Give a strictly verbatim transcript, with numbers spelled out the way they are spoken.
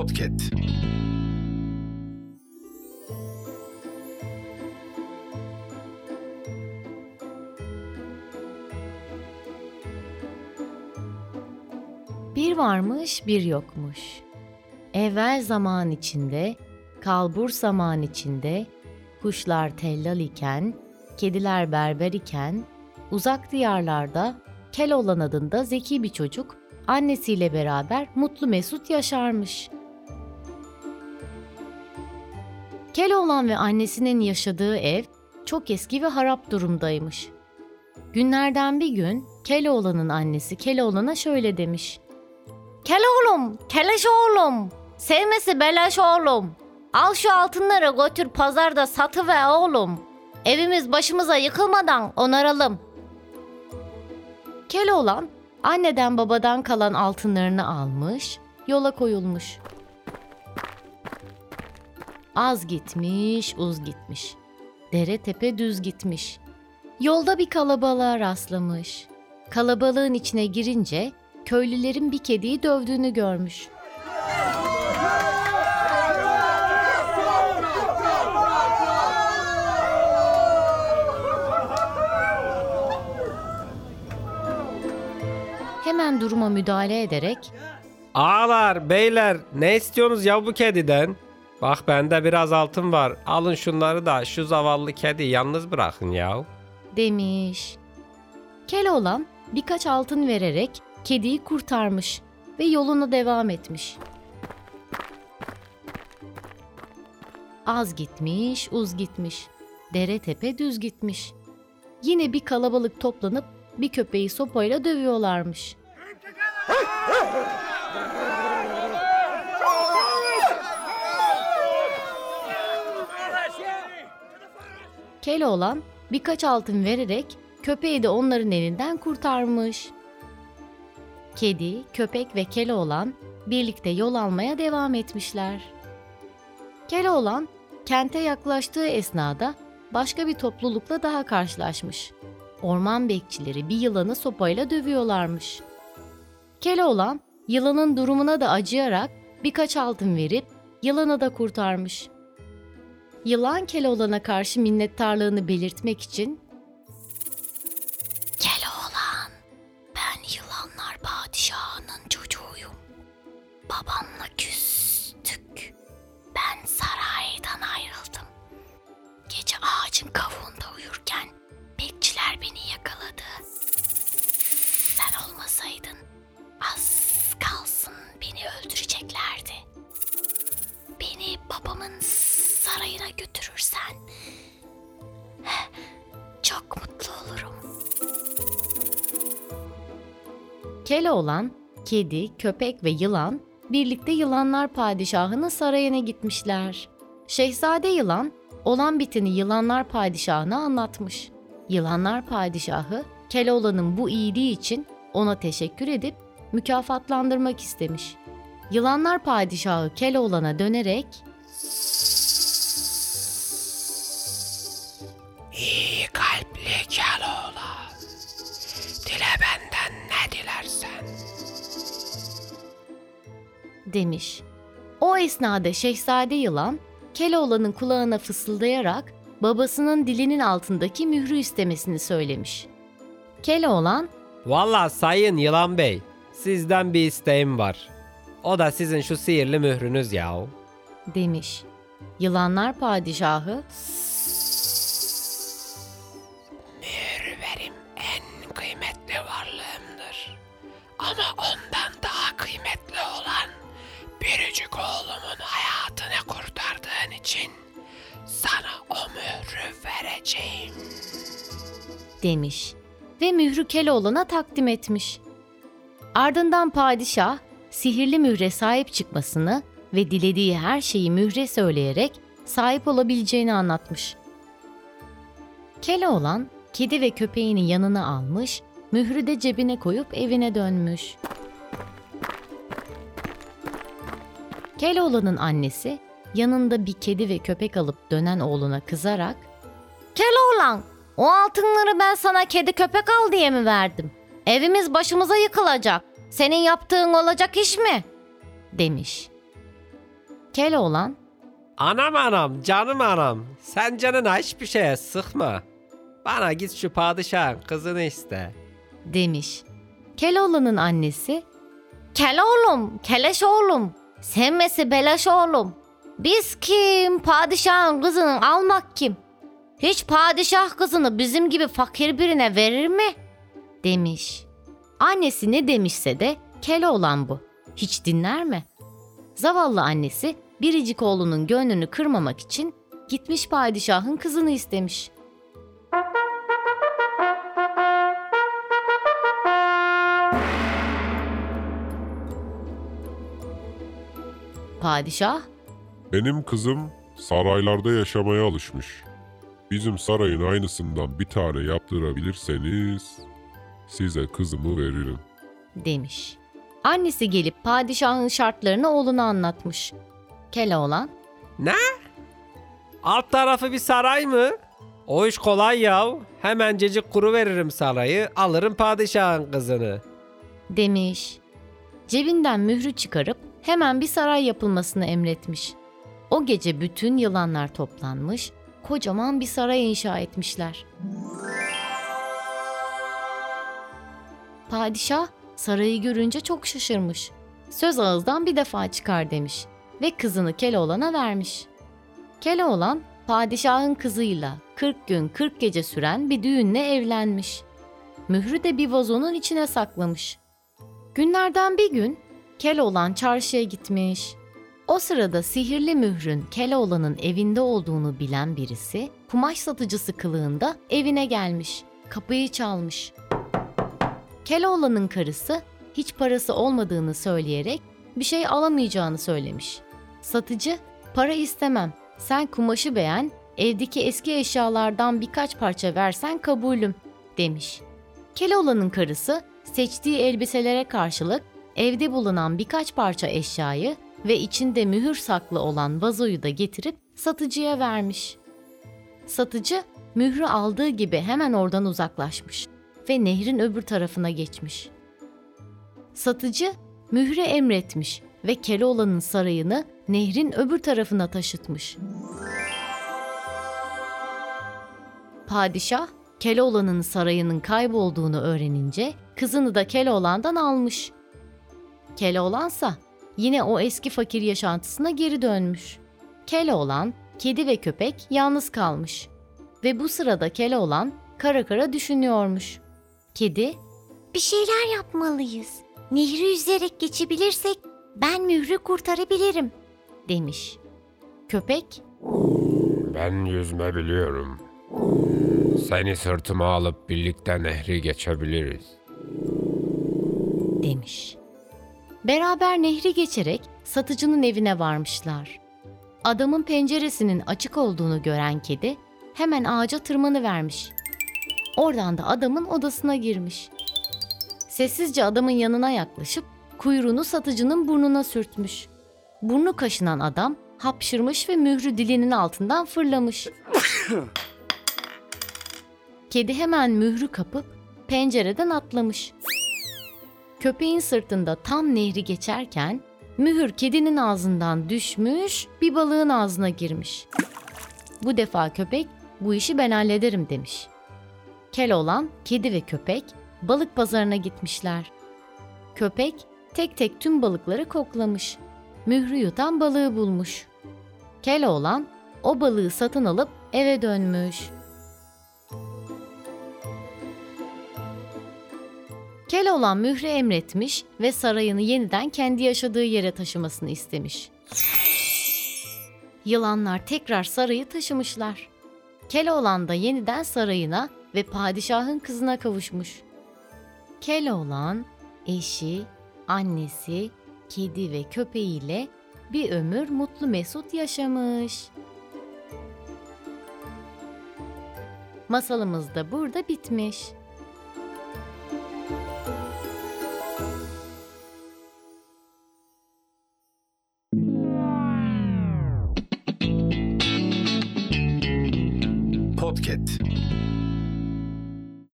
Podcast. Bir varmış, bir yokmuş. Evvel zaman içinde, kalbur zaman içinde, kuşlar tellal iken, kediler berber iken, uzak diyarlarda Keloğlan adında zeki bir çocuk annesiyle beraber mutlu mesut yaşarmış. Keloğlan ve annesinin yaşadığı ev çok eski ve harap durumdaymış. Günlerden bir gün Keloğlan'ın annesi Keloğlan'a şöyle demiş: "Keloğlum, keleş oğlum, sevmesi beleş oğlum. Al şu altınları götür pazarda satıver oğlum. Evimiz başımıza yıkılmadan onaralım." Keloğlan anneden babadan kalan altınlarını almış, yola koyulmuş. Az gitmiş, uz gitmiş. Dere tepe düz gitmiş. Yolda bir kalabalığa rastlamış. Kalabalığın içine girince köylülerin bir kediyi dövdüğünü görmüş. Hemen duruma müdahale ederek "Ağalar, beyler, ne istiyorsunuz ya bu kediden? Bak bende biraz altın var. Alın şunları da şu zavallı kediyi yalnız bırakın ya." demiş. Keloğlan birkaç altın vererek kediyi kurtarmış ve yoluna devam etmiş. Az gitmiş, uz gitmiş. Dere tepe düz gitmiş. Yine bir kalabalık toplanıp bir köpeği sopayla dövüyorlarmış. Keloğlan birkaç altın vererek köpeği de onların elinden kurtarmış. Kedi, köpek ve Keloğlan birlikte yol almaya devam etmişler. Keloğlan kente yaklaştığı esnada başka bir toplulukla daha karşılaşmış. Orman bekçileri bir yılanı sopayla dövüyorlarmış. Keloğlan yılanın durumuna da acıyarak birkaç altın verip yılanı da kurtarmış. Yılan Keloğlan'a karşı minnettarlığını belirtmek için "Keloğlan, ben yılanlar padişahının çocuğuyum. Babamla küstük. Ben saraydan ayrıldım. Gece ağacın kavuğunda uyurken bekçiler beni yakaladı. Sen olmasaydın az kalsın beni öldüreceklerdi. Beni babamın sarayına götürürsen çok mutlu olurum." Keloğlan, kedi, köpek ve yılan birlikte Yılanlar Padişahı'nın sarayına gitmişler. Şehzade Yılan olan biteni Yılanlar Padişahı'na anlatmış. Yılanlar Padişahı, Keloğlan'ın bu iyiliği için ona teşekkür edip mükafatlandırmak istemiş. Yılanlar Padişahı Keloğlan'a dönerek "İyi kalpli Keloğlan, dile benden ne dilersen." demiş. O esnada Şehzade Yılan, Keloğlan'ın kulağına fısıldayarak babasının dilinin altındaki mührü istemesini söylemiş. Keloğlan, "Vallahi sayın Yılan Bey, sizden bir isteğim var. O da sizin şu sihirli mührünüz yahu." demiş. Yılanlar Padişahı, "Mühr benim en kıymetli varlığımdır. Ama ondan daha kıymetli olan biricik oğlumun hayatını kurtardığın için sana o mührü vereceğim." demiş ve mührü Keloğlan'a takdim etmiş. Ardından padişah sihirli mühre sahip çıkmasını ve dilediği her şeyi mühre söyleyerek sahip olabileceğini anlatmış. Keloğlan kedi ve köpeğini yanına almış, mührü de cebine koyup evine dönmüş. Keloğlan'ın annesi yanında bir kedi ve köpek alıp dönen oğluna kızarak "Keloğlan, o altınları ben sana kedi köpek al diye mi verdim? Evimiz başımıza yıkılacak. Senin yaptığın olacak iş mi?" demiş. Keloğlan, "Anam anam, canım anam, sen canına hiçbir şeye sıkma. Bana git şu padişahın kızını iste." demiş. Keloğlan'ın annesi, "Keloğlum, keleş oğlum, sevmesi beleş oğlum. Biz kim, padişahın kızını almak kim? Hiç padişah kızını bizim gibi fakir birine verir mi?" demiş. Annesi ne demişse de Keloğlan bu. Hiç dinler mi? Zavallı annesi biricik oğlunun gönlünü kırmamak için gitmiş padişahın kızını istemiş. Padişah, "Benim kızım saraylarda yaşamaya alışmış. Bizim sarayın aynısından bir tane yaptırabilirseniz size kızımı veririm." demiş. Annesi gelip padişahın şartlarını oğluna anlatmış. Keloğlan, "Ne? Alt tarafı bir saray mı? O iş kolay yav. Hemencecik kuru veririm sarayı, alırım padişahın kızını." demiş. Cebinden mührü çıkarıp hemen bir saray yapılmasını emretmiş. O gece bütün yılanlar toplanmış, kocaman bir saray inşa etmişler. Padişah sarayı görünce çok şaşırmış. Söz ağızdan bir defa çıkar demiş ve kızını Keloğlan'a vermiş. Keloğlan padişahın kızıyla kırk gün kırk gece süren bir düğünle evlenmiş. Mührü de bir vazonun içine saklamış. Günlerden bir gün Keloğlan çarşıya gitmiş. O sırada sihirli mührün Keloğlan'ın evinde olduğunu bilen birisi kumaş satıcısı kılığında evine gelmiş. Kapıyı çalmış. Keloğlan'ın karısı hiç parası olmadığını söyleyerek bir şey alamayacağını söylemiş. Satıcı, "Para istemem, sen kumaşı beğen, evdeki eski eşyalardan birkaç parça versen kabulüm." demiş. Keloğlan'ın karısı seçtiği elbiselere karşılık evde bulunan birkaç parça eşyayı ve içinde mühür saklı olan vazoyu da getirip satıcıya vermiş. Satıcı mührü aldığı gibi hemen oradan uzaklaşmış ve nehrin öbür tarafına geçmiş. Satıcı mühre emretmiş ve Keloğlan'ın sarayını nehrin öbür tarafına taşıtmış. Padişah Keloğlan'ın sarayının kaybolduğunu öğrenince kızını da Keloğlan'dan almış. Keloğlan'sa yine o eski fakir yaşantısına geri dönmüş. Keloğlan, kedi ve köpek yalnız kalmış ve bu sırada Keloğlan kara kara düşünüyormuş. Kedi, "Bir şeyler yapmalıyız. Nehri yüzerek geçebilirsek ben mührü kurtarabilirim." demiş. Köpek, "Ben yüzme biliyorum. Seni sırtıma alıp birlikte nehri geçebiliriz." demiş. Beraber nehri geçerek satıcının evine varmışlar. Adamın penceresinin açık olduğunu gören kedi hemen ağaca tırmanıvermiş. Oradan da adamın odasına girmiş. Sessizce adamın yanına yaklaşıp kuyruğunu satıcının burnuna sürtmüş. Burnu kaşınan adam hapşırmış ve mührü dilinin altından fırlamış. Kedi hemen mührü kapıp pencereden atlamış. Köpeğin sırtında tam nehri geçerken mühür kedinin ağzından düşmüş, bir balığın ağzına girmiş. Bu defa köpek, "Bu işi ben hallederim." demiş. Keloğlan, kedi ve köpek balık pazarına gitmişler. Köpek tek tek tüm balıkları koklamış. Mührü yutan balığı bulmuş. Keloğlan o balığı satın alıp eve dönmüş. Keloğlan mührü emretmiş ve sarayını yeniden kendi yaşadığı yere taşımasını istemiş. Yılanlar tekrar sarayı taşımışlar. Keloğlan da yeniden sarayına ve padişahın kızına kavuşmuş. Keloğlan, eşi, annesi, kedi ve köpeğiyle bir ömür mutlu mesut yaşamış. Masalımız da burada bitmiş.